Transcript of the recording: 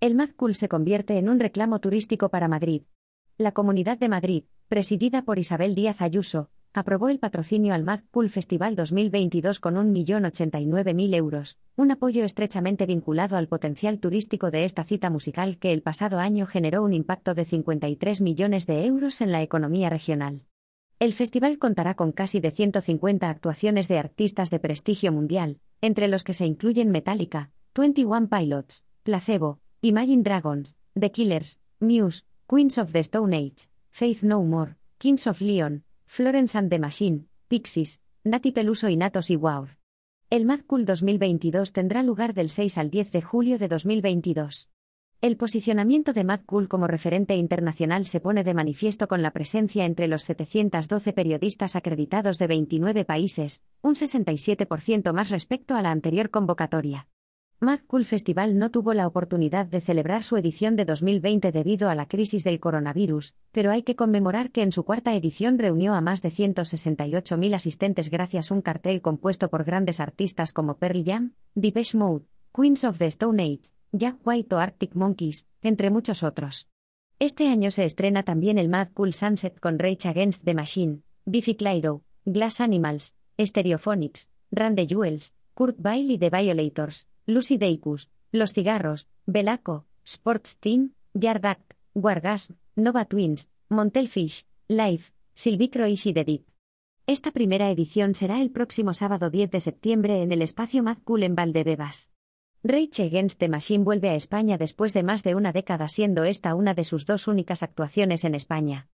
El Mad Cool se convierte en un reclamo turístico para Madrid. La Comunidad de Madrid, presidida por Isabel Díaz Ayuso, aprobó el patrocinio al Mad Cool Festival 2022 con 1.089.000 euros, un apoyo estrechamente vinculado al potencial turístico de esta cita musical que el pasado año generó un impacto de 53 millones de euros en la economía regional. El festival contará con casi de 150 actuaciones de artistas de prestigio mundial, entre los que se incluyen Metallica, 21 Pilots, Placebo, Imagine Dragons, The Killers, Muse, Queens of the Stone Age, Faith No More, Kings of Leon, Florence and the Machine, Pixies, Nathy Peluso y Natos y Wow. El Mad Cool 2022 tendrá lugar del 6 al 10 de julio de 2022. El posicionamiento de Mad Cool como referente internacional se pone de manifiesto con la presencia entre los 712 periodistas acreditados de 29 países, un 67% más respecto a la anterior convocatoria. Mad Cool Festival no tuvo la oportunidad de celebrar su edición de 2020 debido a la crisis del coronavirus, pero hay que conmemorar que en su cuarta edición reunió a más de 168.000 asistentes gracias a un cartel compuesto por grandes artistas como Pearl Jam, Depeche Mode, Queens of the Stone Age, Jack White o Arctic Monkeys, entre muchos otros. Este año se estrena también el Mad Cool Sunset con Rage Against the Machine, Biffy Clyro, Glass Animals, Stereophonics, Run the Jewels, Kurt Vile y The Violators, Lucy Dacus, Los Cigarros, Belaco, Sports Team, Yard Act, Wargasm, Nova Twins, Montelfish, Life, Sylvie Croix y The Deep. Esta primera edición será el próximo sábado 10 de septiembre en el espacio Mad Cool en Valdebebas. Rage Against the Machine vuelve a España después de más de una década, siendo esta una de sus dos únicas actuaciones en España.